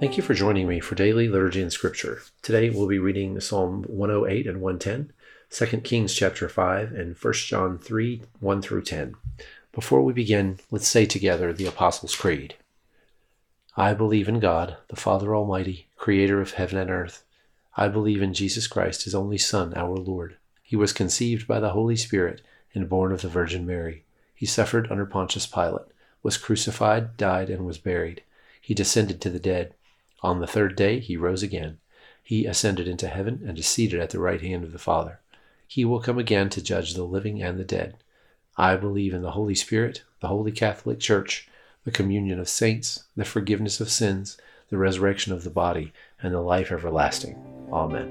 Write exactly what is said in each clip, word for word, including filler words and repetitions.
Thank you for joining me for Daily Liturgy and Scripture. Today we'll be reading Psalm one oh eight and one ten, Second Kings chapter five, and First John three, one through ten. Before we begin, let's say together the Apostles' Creed. I believe in God, the Father Almighty, creator of heaven and earth. I believe in Jesus Christ, his only Son, our Lord. He was conceived by the Holy Spirit and born of the Virgin Mary. He suffered under Pontius Pilate, was crucified, died, and was buried. He descended to the dead. On the third day he rose again. He ascended into heaven and is seated at the right hand of the Father. He will come again to judge the living and the dead. I believe in the Holy Spirit, the Holy Catholic Church, the communion of saints, the forgiveness of sins, the resurrection of the body, and the life everlasting. Amen.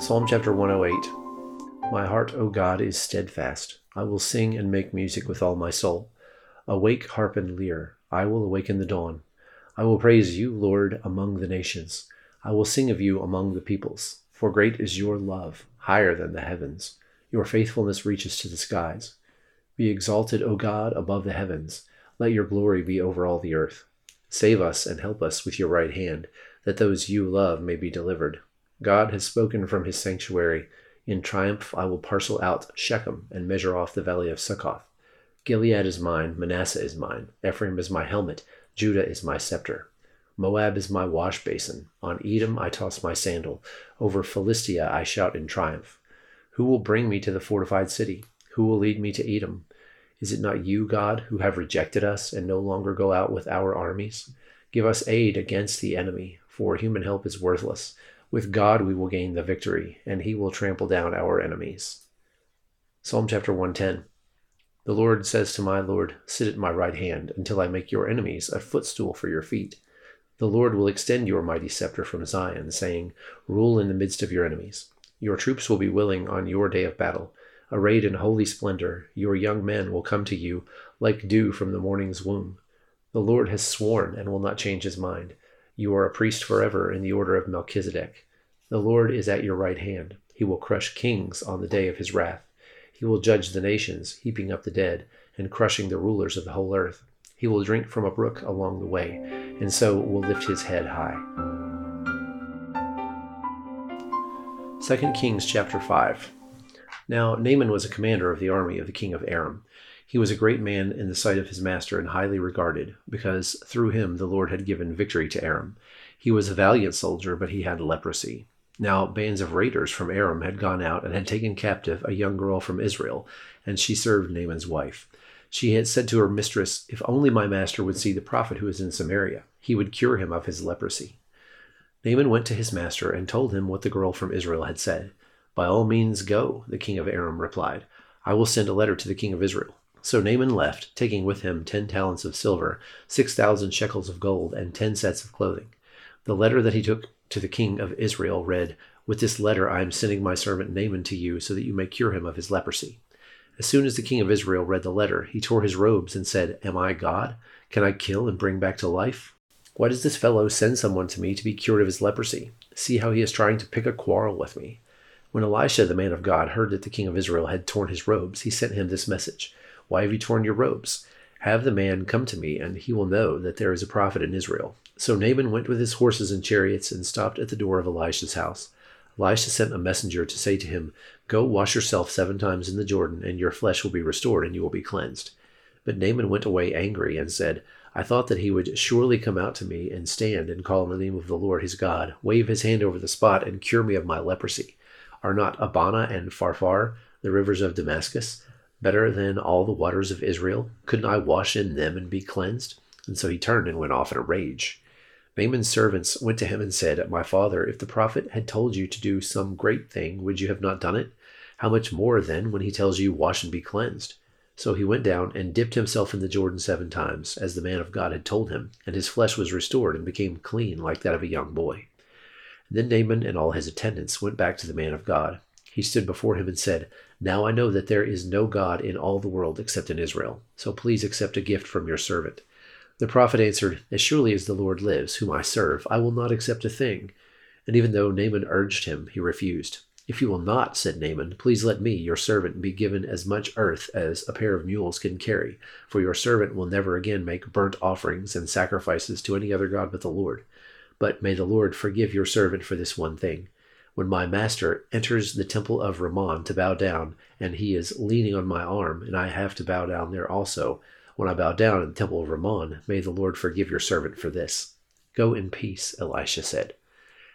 Psalm chapter one oh eight. My heart, O God, is steadfast. I will sing and make music with all my soul. Awake, harp and lyre. I will awaken the dawn. I will praise you, Lord, among the nations. I will sing of you among the peoples. For great is your love, higher than the heavens. Your faithfulness reaches to the skies. Be exalted, O God, above the heavens. Let your glory be over all the earth. Save us and help us with your right hand, that those you love may be delivered. God has spoken from his sanctuary. In triumph I will parcel out Shechem and measure off the valley of Succoth. Gilead is mine, Manasseh is mine, Ephraim is my helmet, Judah is my scepter. Moab is my wash basin, on Edom I toss my sandal, over Philistia I shout in triumph. Who will bring me to the fortified city? Who will lead me to Edom? Is it not you, God, who have rejected us and no longer go out with our armies? Give us aid against the enemy, for human help is worthless. With God we will gain the victory, and he will trample down our enemies. Psalm chapter one ten. The Lord says to my Lord, sit at my right hand until I make your enemies a footstool for your feet. The Lord will extend your mighty scepter from Zion, saying, rule in the midst of your enemies. Your troops will be willing on your day of battle. Arrayed in holy splendor, your young men will come to you like dew from the morning's womb. The Lord has sworn and will not change his mind. You are a priest forever in the order of Melchizedek. The Lord is at your right hand. He will crush kings on the day of his wrath. He will judge the nations, heaping up the dead, and crushing the rulers of the whole earth. He will drink from a brook along the way, and so will lift his head high. Second Kings chapter five. Now Naaman was a commander of the army of the king of Aram. He was a great man in the sight of his master and highly regarded, because through him the Lord had given victory to Aram. He was a valiant soldier, but he had leprosy. Now bands of raiders from Aram had gone out and had taken captive a young girl from Israel, and she served Naaman's wife. She had said to her mistress, if only my master would see the prophet who is in Samaria, he would cure him of his leprosy. Naaman went to his master and told him what the girl from Israel had said. By all means go, the king of Aram replied. I will send a letter to the king of Israel. So Naaman left, taking with him ten talents of silver, six thousand shekels of gold, and ten sets of clothing. The letter that he took to the king of Israel read, with this letter I am sending my servant Naaman to you so that you may cure him of his leprosy. As soon as the king of Israel read the letter, he tore his robes and said, am I God? Can I kill and bring back to life? Why does this fellow send someone to me to be cured of his leprosy? See how he is trying to pick a quarrel with me. When Elisha, the man of God, heard that the king of Israel had torn his robes, he sent him this message, why have you torn your robes? Have the man come to me, and he will know that there is a prophet in Israel. So Naaman went with his horses and chariots and stopped at the door of Elisha's house. Elisha sent a messenger to say to him, go wash yourself seven times in the Jordan, and your flesh will be restored, and you will be cleansed. But Naaman went away angry and said, I thought that he would surely come out to me and stand and call on the name of the Lord his God, wave his hand over the spot, and cure me of my leprosy. Are not Abana and Farfar, the rivers of Damascus, better than all the waters of Israel? Couldn't I wash in them and be cleansed? And so he turned and went off in a rage. Naaman's servants went to him and said, my father, if the prophet had told you to do some great thing, would you have not done it? How much more then when he tells you, wash and be cleansed? So he went down and dipped himself in the Jordan seven times, as the man of God had told him, and his flesh was restored and became clean like that of a young boy. Then Naaman and all his attendants went back to the man of God. He stood before him and said, now I know that there is no God in all the world except in Israel, so please accept a gift from your servant. The prophet answered, as surely as the Lord lives, whom I serve, I will not accept a thing. And even though Naaman urged him, he refused. If you will not, said Naaman, please let me, your servant, be given as much earth as a pair of mules can carry, for your servant will never again make burnt offerings and sacrifices to any other god but the Lord. But may the Lord forgive your servant for this one thing. When my master enters the temple of Ramon to bow down, and he is leaning on my arm, and I have to bow down there also, when I bow down in the temple of Ramon, may the Lord forgive your servant for this. Go in peace, Elisha said.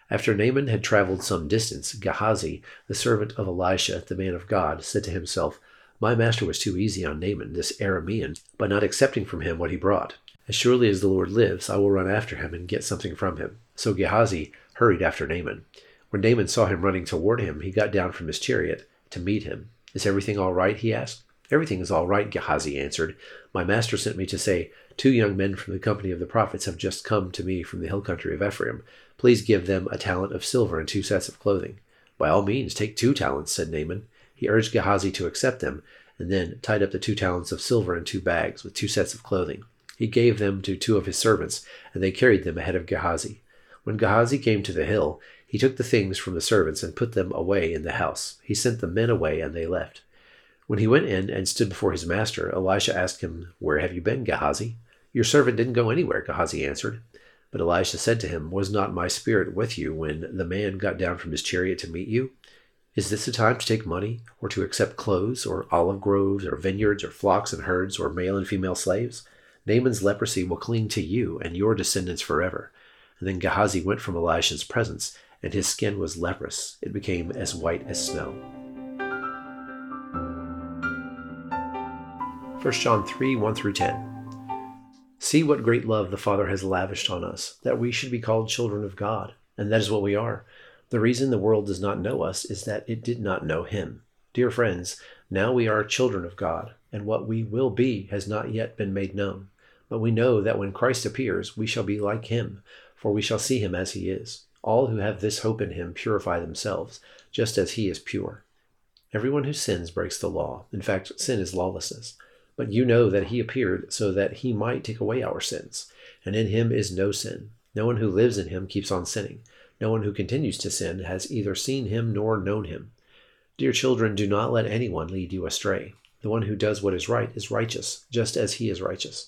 After Naaman had traveled some distance, Gehazi, the servant of Elisha, the man of God, said to himself, My master was too easy on Naaman, this Aramean, by not accepting from him what he brought. As surely as the Lord lives, I will run after him and get something from him. So Gehazi hurried after Naaman. When Naaman saw him running toward him, he got down from his chariot to meet him. Is everything all right? He asked. Everything is all right, Gehazi answered. My master sent me to say, Two young men from the company of the prophets have just come to me from the hill country of Ephraim. Please give them a talent of silver and two sets of clothing. By all means, take two talents, said Naaman. He urged Gehazi to accept them, and then tied up the two talents of silver in two bags with two sets of clothing. He gave them to two of his servants, and they carried them ahead of Gehazi. When Gehazi came to the hill, he took the things from the servants and put them away in the house. He sent the men away, and they left. When he went in and stood before his master, Elisha asked him, Where have you been, Gehazi? Your servant didn't go anywhere, Gehazi answered. But Elisha said to him, Was not my spirit with you when the man got down from his chariot to meet you? Is this the time to take money, or to accept clothes, or olive groves, or vineyards, or flocks and herds, or male and female slaves? Naaman's leprosy will cling to you and your descendants forever. And then Gehazi went from Elisha's presence, and his skin was leprous. It became as white as snow. First John three, one through ten. See what great love the Father has lavished on us, that we should be called children of God, and that is what we are. The reason the world does not know us is that it did not know him. Dear friends, now we are children of God, and what we will be has not yet been made known. But we know that when Christ appears, we shall be like him, for we shall see him as he is. All who have this hope in him purify themselves, just as he is pure. Everyone who sins breaks the law. In fact, sin is lawlessness. But you know that he appeared so that he might take away our sins. And in him is no sin. No one who lives in him keeps on sinning. No one who continues to sin has either seen him nor known him. Dear children, do not let anyone lead you astray. The one who does what is right is righteous, just as he is righteous.